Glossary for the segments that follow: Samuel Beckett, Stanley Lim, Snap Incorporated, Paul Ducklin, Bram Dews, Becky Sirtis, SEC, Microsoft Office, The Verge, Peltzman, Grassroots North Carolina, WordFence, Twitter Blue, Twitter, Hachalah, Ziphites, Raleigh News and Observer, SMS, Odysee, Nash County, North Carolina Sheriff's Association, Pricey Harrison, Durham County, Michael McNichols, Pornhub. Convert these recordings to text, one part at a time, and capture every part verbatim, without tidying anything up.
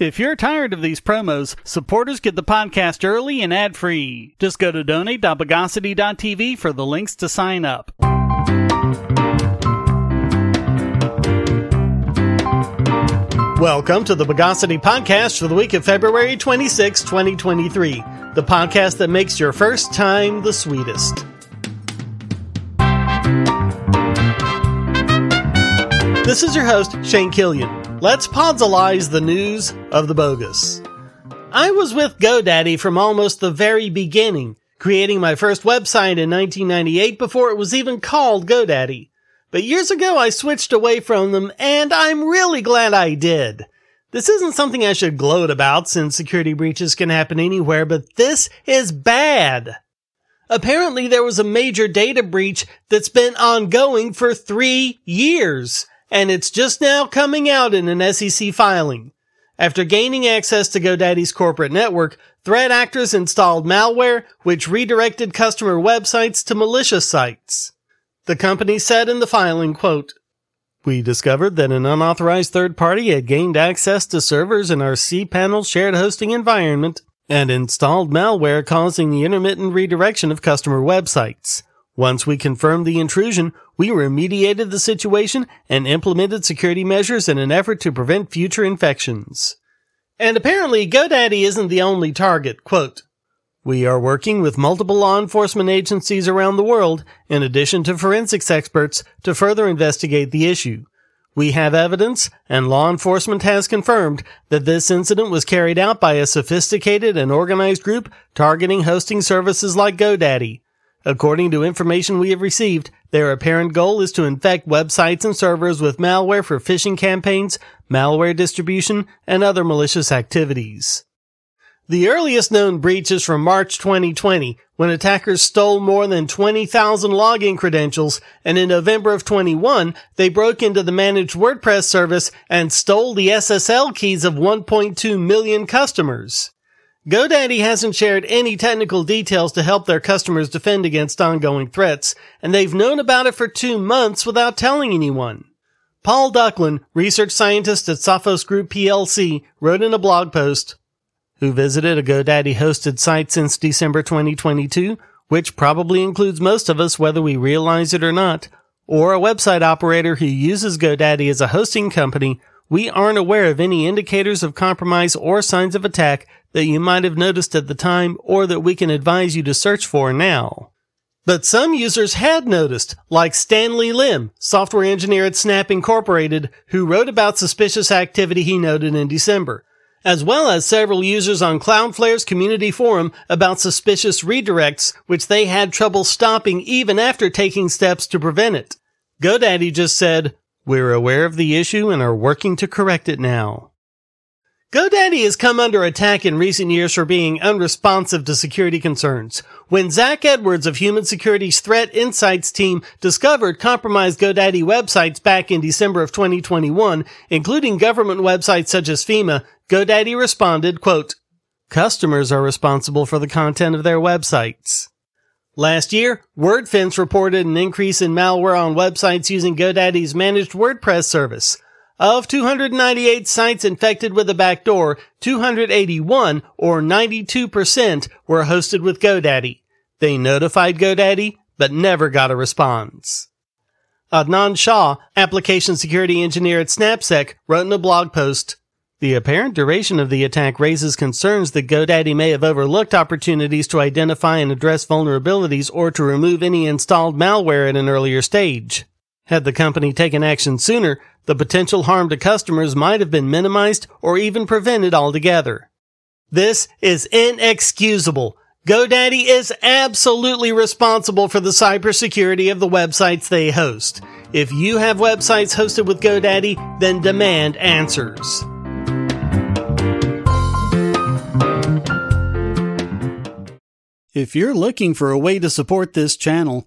If you're tired of these promos, supporters get the podcast early and ad-free. Just go to donate dot bogosity dot t v for the links to sign up. Welcome to the Bogosity Podcast for the week of February twenty-sixth, twenty twenty-three. The podcast that makes your first time the sweetest. This is your host, Shane Killian. Let's podsalize the news of the bogus. I was with GoDaddy from almost the very beginning, creating my first website in nineteen ninety-eight before it was even called GoDaddy. But years ago I switched away from them, and I'm really glad I did. This isn't something I should gloat about since security breaches can happen anywhere, but this is bad. Apparently there was a major data breach that's been ongoing for three years. And it's just now coming out in an S E C filing. After gaining access to GoDaddy's corporate network, threat actors installed malware, which redirected customer websites to malicious sites. The company said in the filing, quote, "We discovered that an unauthorized third party had gained access to servers in our cPanel shared hosting environment and installed malware causing the intermittent redirection of customer websites. Once we confirmed the intrusion, we remediated the situation and implemented security measures in an effort to prevent future infections." And apparently, GoDaddy isn't the only target. Quote, "We are working with multiple law enforcement agencies around the world, in addition to forensics experts, to further investigate the issue. We have evidence, and law enforcement has confirmed, that this incident was carried out by a sophisticated and organized group targeting hosting services like GoDaddy. According to information we have received, their apparent goal is to infect websites and servers with malware for phishing campaigns, malware distribution, and other malicious activities." The earliest known breach is from March twenty twenty, when attackers stole more than twenty thousand login credentials, and in November of twenty-one, they broke into the managed WordPress service and stole the S S L keys of one point two million customers. GoDaddy hasn't shared any technical details to help their customers defend against ongoing threats, and they've known about it for two months without telling anyone. Paul Ducklin, research scientist at Sophos Group P L C, wrote in a blog post, "Who visited a GoDaddy-hosted site since December twenty twenty-two, which probably includes most of us whether we realize it or not, or a website operator who uses GoDaddy as a hosting company, we aren't aware of any indicators of compromise or signs of attack that you might have noticed at the time or that we can advise you to search for now." But some users had noticed, like Stanley Lim, software engineer at Snap Incorporated, who wrote about suspicious activity he noted in December, as well as several users on Cloudflare's community forum about suspicious redirects, which they had trouble stopping even after taking steps to prevent it. GoDaddy just said, "We're aware of the issue and are working to correct it now." GoDaddy has come under attack in recent years for being unresponsive to security concerns. When Zach Edwards of Human Security's Threat Insights team discovered compromised GoDaddy websites back in December of twenty twenty-one, including government websites such as FEMA, GoDaddy responded, quote, "Customers are responsible for the content of their websites." Last year, WordFence reported an increase in malware on websites using GoDaddy's managed WordPress service. Of two hundred ninety-eight sites infected with a backdoor, two hundred eighty-one, or ninety-two percent, were hosted with GoDaddy. They notified GoDaddy, but never got a response. Adnan Shah, application security engineer at Snapsec, wrote in a blog post, "The apparent duration of the attack raises concerns that GoDaddy may have overlooked opportunities to identify and address vulnerabilities or to remove any installed malware at an earlier stage. Had the company taken action sooner, the potential harm to customers might have been minimized or even prevented altogether." This is inexcusable. GoDaddy is absolutely responsible for the cybersecurity of the websites they host. If you have websites hosted with GoDaddy, then demand answers. If you're looking for a way to support this channel,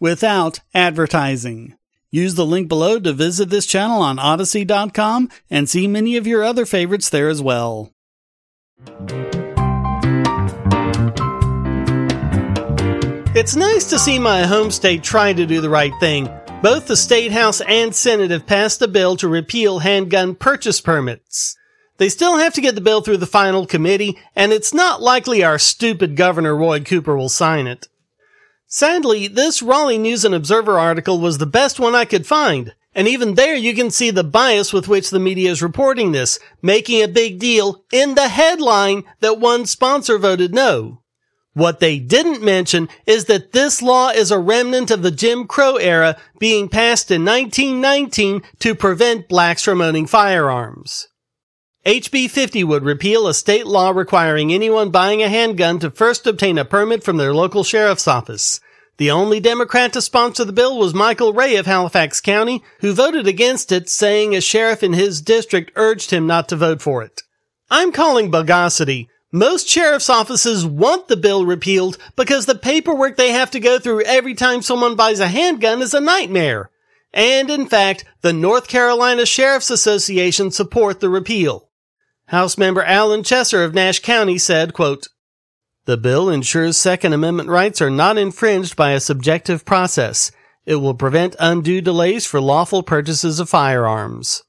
without advertising. Use the link below to visit this channel on Odysee dot com and see many of your other favorites there as well. It's nice to see my home state trying to do the right thing. Both the State House and Senate have passed a bill to repeal handgun purchase permits. They still have to get the bill through the final committee, and it's not likely our stupid Governor Roy Cooper will sign it. Sadly, this Raleigh News and Observer article was the best one I could find, and even there you can see the bias with which the media is reporting this, making a big deal in the headline that one sponsor voted no. What they didn't mention is that this law is a remnant of the Jim Crow era being passed in nineteen nineteen to prevent blacks from owning firearms. H B fifty would repeal a state law requiring anyone buying a handgun to first obtain a permit from their local sheriff's office. The only Democrat to sponsor the bill was Michael Ray of Halifax County, who voted against it, saying a sheriff in his district urged him not to vote for it. I'm calling Bogosity. Most sheriff's offices want the bill repealed because the paperwork they have to go through every time someone buys a handgun is a nightmare. And in fact, the North Carolina Sheriff's Association support the repeal. House member Alan Chesser of Nash County said, quote, "The bill ensures Second Amendment rights are not infringed by a subjective process. It will prevent undue delays for lawful purchases of firearms."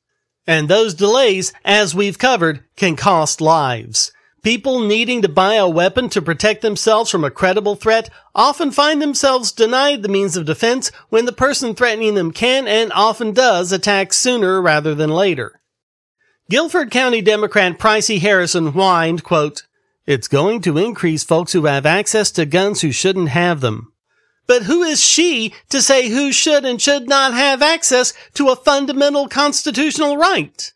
And those delays, as we've covered, can cost lives. People needing to buy a weapon to protect themselves from a credible threat often find themselves denied the means of defense when the person threatening them can and often does attack sooner rather than later. Guilford County Democrat Pricey Harrison whined, quote, "It's going to increase folks who have access to guns who shouldn't have them." But who is she to say who should and should not have access to a fundamental constitutional right?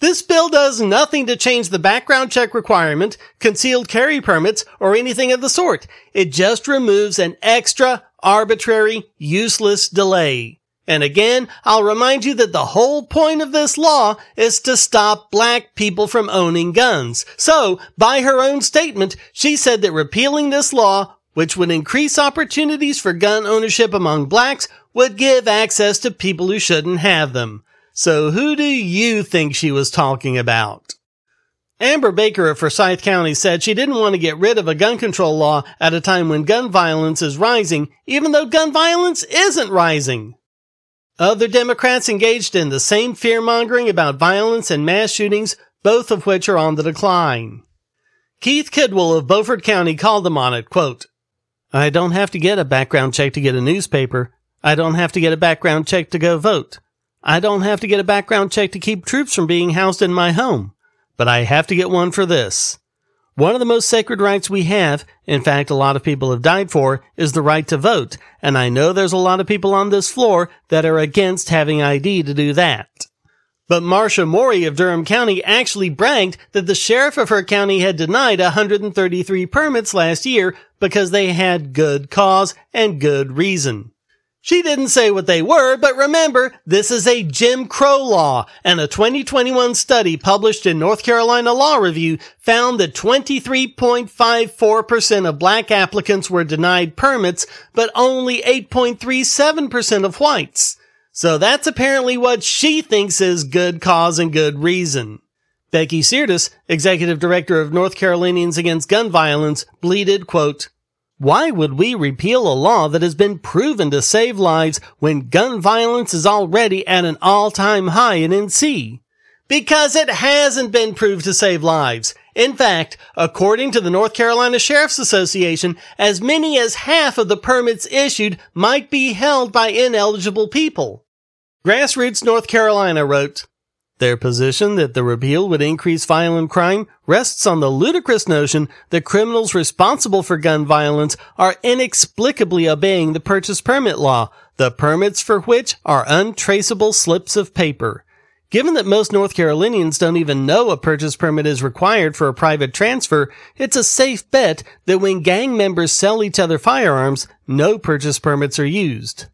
This bill does nothing to change the background check requirement, concealed carry permits, or anything of the sort. It just removes an extra, arbitrary, useless delay. And again, I'll remind you that the whole point of this law is to stop black people from owning guns. So, by her own statement, she said that repealing this law, which would increase opportunities for gun ownership among blacks, would give access to people who shouldn't have them. So who do you think she was talking about? Amber Baker of Forsyth County said she didn't want to get rid of a gun control law at a time when gun violence is rising, even though gun violence isn't rising. Other Democrats engaged in the same fear-mongering about violence and mass shootings, both of which are on the decline. Keith Kidwell of Beaufort County called them on it, quote, "I don't have to get a background check to get a newspaper. I don't have to get a background check to go vote. I don't have to get a background check to keep troops from being housed in my home, but I have to get one for this. One of the most sacred rights we have, in fact a lot of people have died for, is the right to vote, and I know there's a lot of people on this floor that are against having I D to do that." But Marsha Morey of Durham County actually bragged that the sheriff of her county had denied one hundred thirty-three permits last year because they had good cause and good reason. She didn't say what they were, but remember, this is a Jim Crow law, and a twenty twenty-one study published in North Carolina Law Review found that twenty-three point five four percent of black applicants were denied permits, but only eight point three seven percent of whites. So that's apparently what she thinks is good cause and good reason. Becky Sirtis, executive director of North Carolinians Against Gun Violence, bleated, quote, "Why would we repeal a law that has been proven to save lives when gun violence is already at an all-time high in N C? Because it hasn't been proved to save lives. In fact, according to the North Carolina Sheriff's Association, as many as half of the permits issued might be held by ineligible people. Grassroots North Carolina wrote, "Their position that the repeal would increase violent crime rests on the ludicrous notion that criminals responsible for gun violence are inexplicably obeying the purchase permit law, the permits for which are untraceable slips of paper. Given that most North Carolinians don't even know a purchase permit is required for a private transfer, it's a safe bet that when gang members sell each other firearms, no purchase permits are used."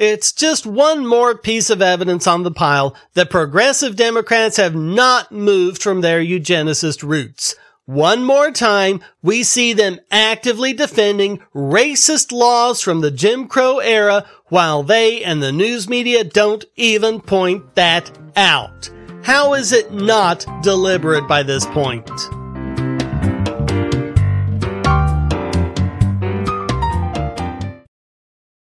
It's just one more piece of evidence on the pile that progressive Democrats have not moved from their eugenicist roots. One more time, we see them actively defending racist laws from the Jim Crow era while they and the news media don't even point that out. How is it not deliberate by this point?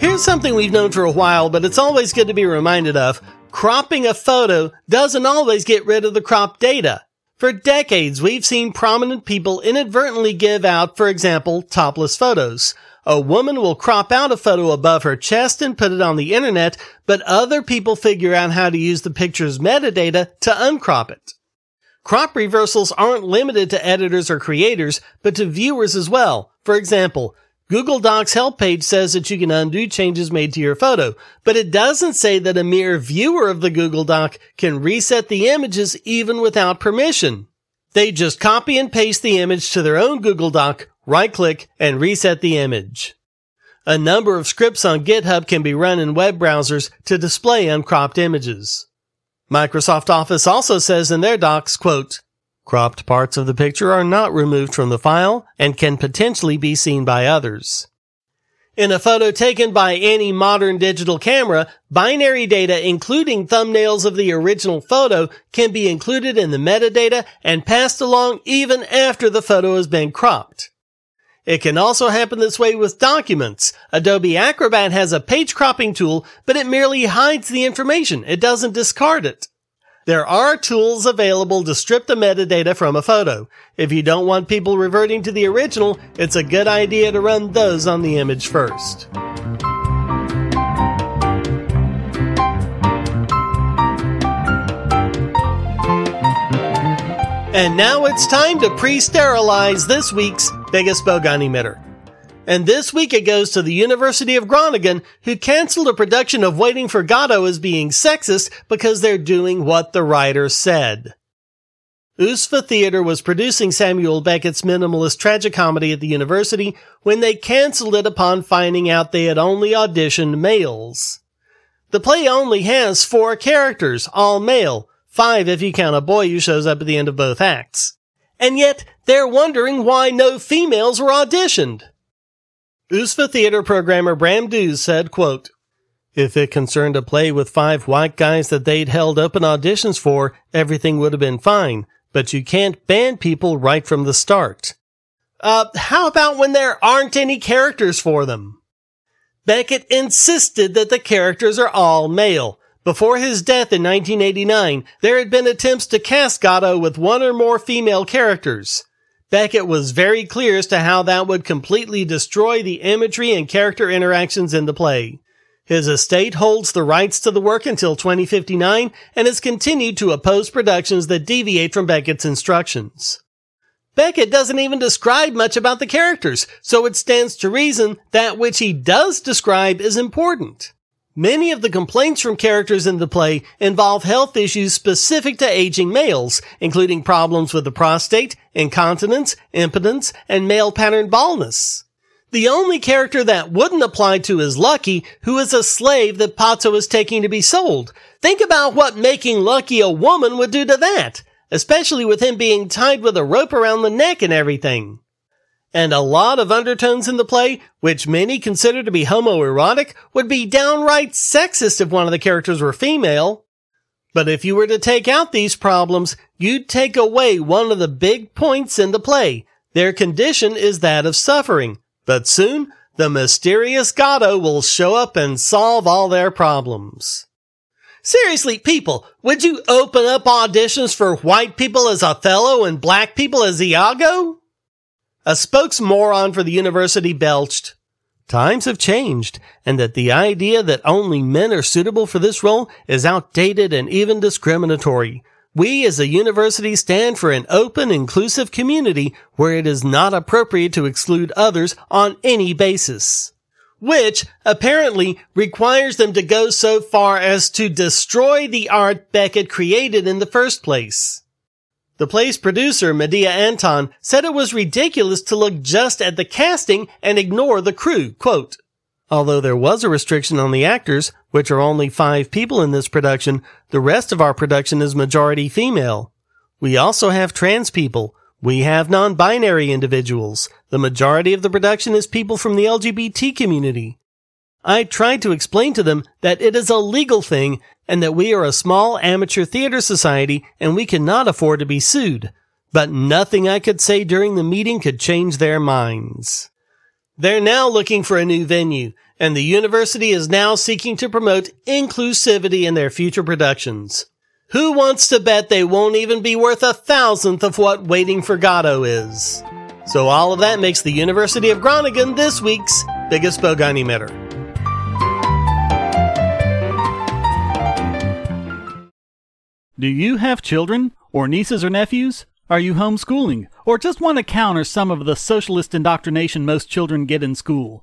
Here's something we've known for a while, but it's always good to be reminded of. Cropping a photo doesn't always get rid of the crop data. For decades, we've seen prominent people inadvertently give out, for example, topless photos. A woman will crop out a photo above her chest and put it on the internet, but other people figure out how to use the picture's metadata to uncrop it. Crop reversals aren't limited to editors or creators, but to viewers as well. For example, Google Docs help page says that you can undo changes made to your photo, but it doesn't say that a mere viewer of the Google Doc can reset the images even without permission. They just copy and paste the image to their own Google Doc, right-click, and reset the image. A number of scripts on GitHub can be run in web browsers to display uncropped images. Microsoft Office also says in their docs, quote, "Cropped parts of the picture are not removed from the file and can potentially be seen by others." In a photo taken by any modern digital camera, binary data, including thumbnails of the original photo, can be included in the metadata and passed along even after the photo has been cropped. It can also happen this way with documents. Adobe Acrobat has a page cropping tool, but it merely hides the information. It doesn't discard it. There are tools available to strip the metadata from a photo. If you don't want people reverting to the original, it's a good idea to run those on the image first. And now it's time to pre-sterilize this week's biggest bogon emitter. And this week it goes to the University of Groningen, who canceled a production of Waiting for Godot as being sexist because they're doing what the writer said. Ousfa Theater was producing Samuel Beckett's minimalist tragicomedy at the university when they canceled it upon finding out they had only auditioned males. The play only has four characters, all male, five if you count a boy who shows up at the end of both acts. And yet, they're wondering why no females were auditioned. Ousfa Theater programmer Bram Dews said, quote, "If it concerned a play with five white guys that they'd held open auditions for, everything would have been fine, but you can't ban people right from the start. Uh, how about when there aren't any characters for them?" Beckett insisted that the characters are all male. Before his death in nineteen eighty-nine, there had been attempts to cast Godot with one or more female characters. Beckett was very clear as to how that would completely destroy the imagery and character interactions in the play. His estate holds the rights to the work until twenty fifty-nine and has continued to oppose productions that deviate from Beckett's instructions. Beckett doesn't even describe much about the characters, so it stands to reason that which he does describe is important. Many of the complaints from characters in the play involve health issues specific to aging males, including problems with the prostate, incontinence, impotence, and male pattern baldness. The only character that wouldn't apply to is Lucky, who is a slave that Pozzo is taking to be sold. Think about what making Lucky a woman would do to that, especially with him being tied with a rope around the neck and everything. And a lot of undertones in the play, which many consider to be homoerotic, would be downright sexist if one of the characters were female. But if you were to take out these problems, you'd take away one of the big points in the play. Their condition is that of suffering. But soon, the mysterious Gatto will show up and solve all their problems. Seriously, people, would you open up auditions for white people as Othello and black people as Iago? A spokesmoron for the university belched, "Times have changed, and that the idea that only men are suitable for this role is outdated and even discriminatory. We as a university stand for an open, inclusive community where it is not appropriate to exclude others on any basis," which apparently requires them to go so far as to destroy the art Beckett created in the first place. The play's producer, Medea Anton, said it was ridiculous to look just at the casting and ignore the crew. Quote, "Although there was a restriction on the actors, which are only five people in this production, the rest of our production is majority female. We also have trans people. We have non-binary individuals. The majority of the production is people from the L G B T community. I tried to explain to them that it is a legal thing and that we are a small amateur theater society and we cannot afford to be sued. But nothing I could say during the meeting could change their minds." They're now looking for a new venue, and the university is now seeking to promote inclusivity in their future productions. Who wants to bet they won't even be worth a thousandth of what Waiting for Godot is? So all of that makes the University of Groningen this week's biggest bogon emitter. Do you have children, or nieces or nephews? Are you homeschooling, or just want to counter some of the socialist indoctrination most children get in school?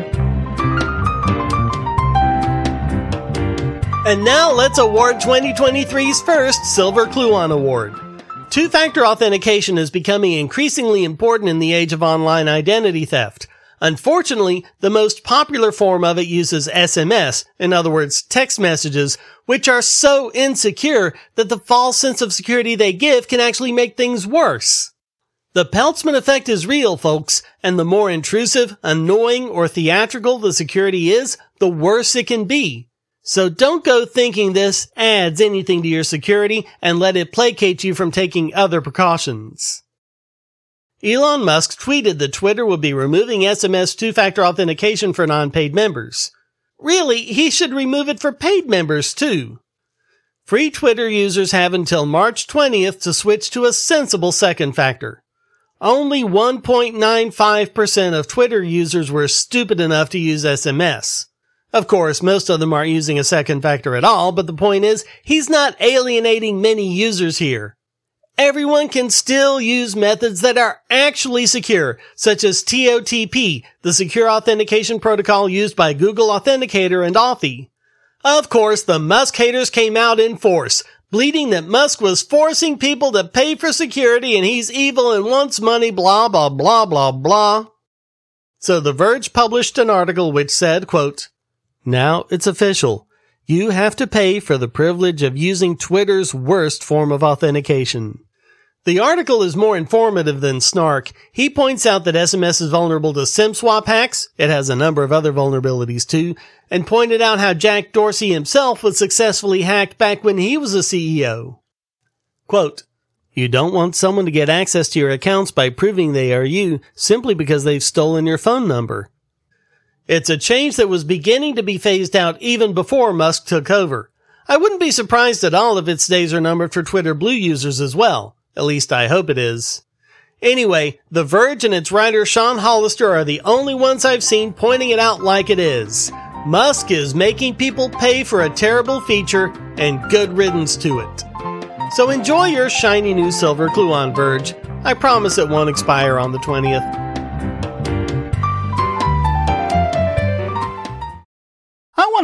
And now let's award twenty twenty-three's first Silver Cluon Award. Two-factor authentication is becoming increasingly important in the age of online identity theft. Unfortunately, the most popular form of it uses S M S, in other words, text messages, which are so insecure that the false sense of security they give can actually make things worse. The Peltzman effect is real, folks, and the more intrusive, annoying, or theatrical the security is, the worse it can be. So don't go thinking this adds anything to your security and let it placate you from taking other precautions. Elon Musk tweeted that Twitter would be removing S M S two-factor authentication for non-paid members. Really, he should remove it for paid members, too. Free Twitter users have until March twentieth to switch to a sensible second factor. Only one point nine five percent of Twitter users were stupid enough to use S M S. Of course, most of them aren't using a second factor at all, but the point is, he's not alienating many users here. Everyone can still use methods that are actually secure, such as T O T P, the secure authentication protocol used by Google Authenticator and Authy. Of course, the Musk haters came out in force, bleating that Musk was forcing people to pay for security and he's evil and wants money, blah, blah, blah, blah, blah. So The Verge published an article which said, quote, Now it's official. You have to pay for the privilege of using Twitter's worst form of authentication. The article is more informative than snark. He points out that S M S is vulnerable to SIM swap hacks. It has a number of other vulnerabilities too, and pointed out how Jack Dorsey himself was successfully hacked back when he was a C E O. Quote, "You don't want someone to get access to your accounts by proving they are you simply because they've stolen your phone number." It's a change that was beginning to be phased out even before Musk took over. I wouldn't be surprised at all if its days are numbered for Twitter Blue users as well. At least I hope it is. Anyway, The Verge and its writer Sean Hollister are the only ones I've seen pointing it out like it is. Musk is making people pay for a terrible feature, and good riddance to it. So enjoy your shiny new silver clue on Verge. I promise it won't expire on the twentieth. I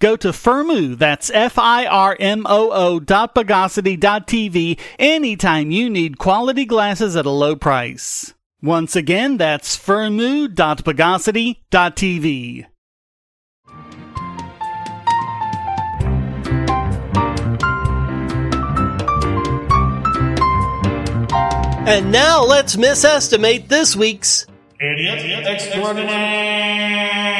Go to Firmoo, that's F I R M O O dot Bogosity dot T V anytime you need quality glasses at a low price. Once again, that's Firmoo dot Bogosity dot T V. And now let's misestimate this week's Idiot, Idiot Extraordinaire.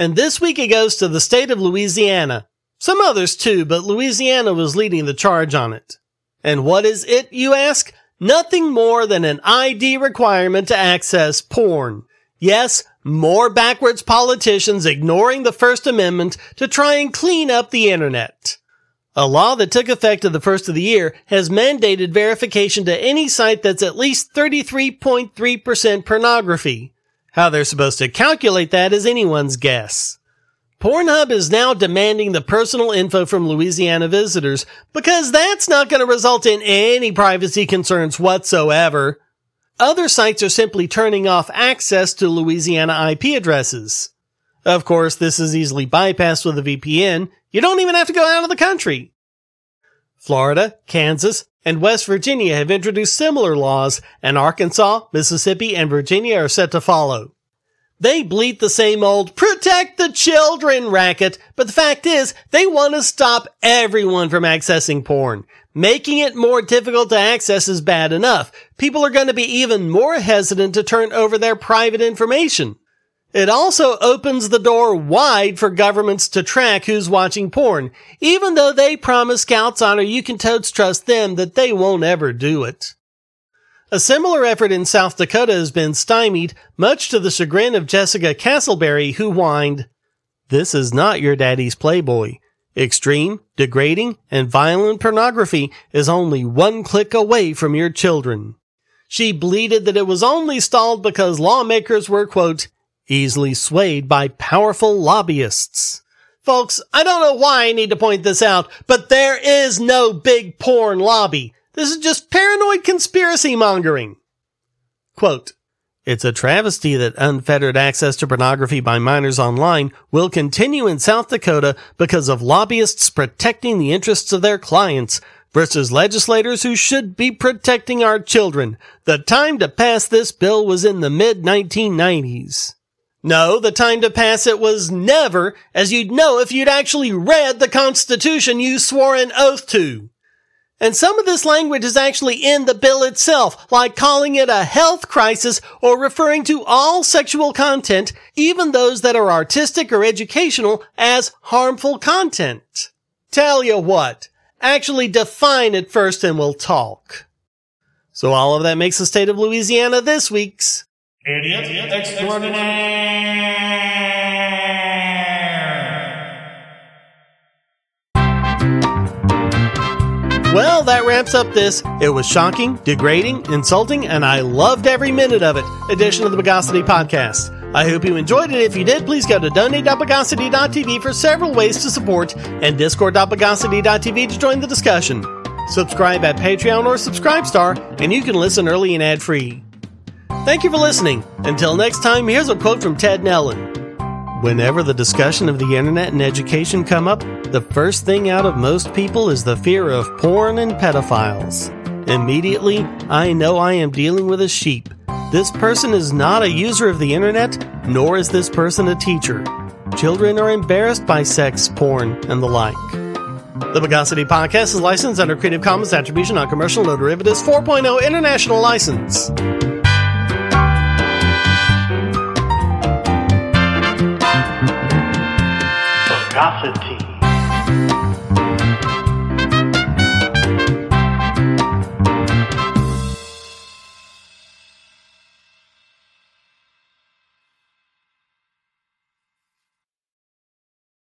And this week it goes to the state of Louisiana. Some others too, but Louisiana was leading the charge on it. And what is it, you ask? Nothing more than an I D requirement to access porn. Yes, more backwards politicians ignoring the First Amendment to try and clean up the internet. A law that took effect on the first of the year has mandated verification to any site that's at least thirty-three point three percent pornography. How they're supposed to calculate that is anyone's guess. Pornhub is now demanding the personal info from Louisiana visitors because that's not going to result in any privacy concerns whatsoever. Other sites are simply turning off access to Louisiana I P addresses. Of course, this is easily bypassed with a V P N. You don't even have to go out of the country. Florida, Kansas, and West Virginia have introduced similar laws, and Arkansas, Mississippi, and Virginia are set to follow. They bleat the same old protect the children racket, but the fact is, they want to stop everyone from accessing porn. Making it more difficult to access is bad enough. People are going to be even more hesitant to turn over their private information. It also opens the door wide for governments to track who's watching porn, even though they promise scouts on or you can totes trust them that they won't ever do it. A similar effort in South Dakota has been stymied, much to the chagrin of Jessica Castleberry, who whined, "This is not your daddy's Playboy. Extreme, degrading, and violent pornography is only one click away from your children." She bleated that it was only stalled because lawmakers were, quote, easily swayed by powerful lobbyists. Folks, I don't know why I need to point this out, but there is no big porn lobby. This is just paranoid conspiracy mongering. Quote, "It's a travesty that unfettered access to pornography by minors online will continue in South Dakota because of lobbyists protecting the interests of their clients versus legislators who should be protecting our children. The time to pass this bill was in the mid nineteen nineties. No, the time to pass it was never, as you'd know if you'd actually read the Constitution you swore an oath to. And some of this language is actually in the bill itself, like calling it a health crisis or referring to all sexual content, even those that are artistic or educational, as harmful content. Tell you what, actually define it first and we'll talk." So all of that makes the state of Louisiana this week's Idiot, Idiot Extraordinaire! Well, that wraps up this. It was shocking, degrading, insulting, and I loved every minute of it. Edition of the Bogosity Podcast. I hope you enjoyed it. If you did, please go to donate dot bogosity dot t v for several ways to support, and discord dot bogosity dot t v to join the discussion. Subscribe at Patreon or Subscribestar, and you can listen early and ad-free. Thank you for listening. Until next time, here's a quote from Ted Nellen. Whenever the discussion of the internet and education come up, the first thing out of most people is the fear of porn and pedophiles. Immediately, I know I am dealing with a sheep. This person is not a user of the internet, nor is this person a teacher. Children are embarrassed by sex, porn, and the like. The Bogosity Podcast is licensed under Creative Commons Attribution Non-Commercial No Derivatives four point oh International License. Bogosity.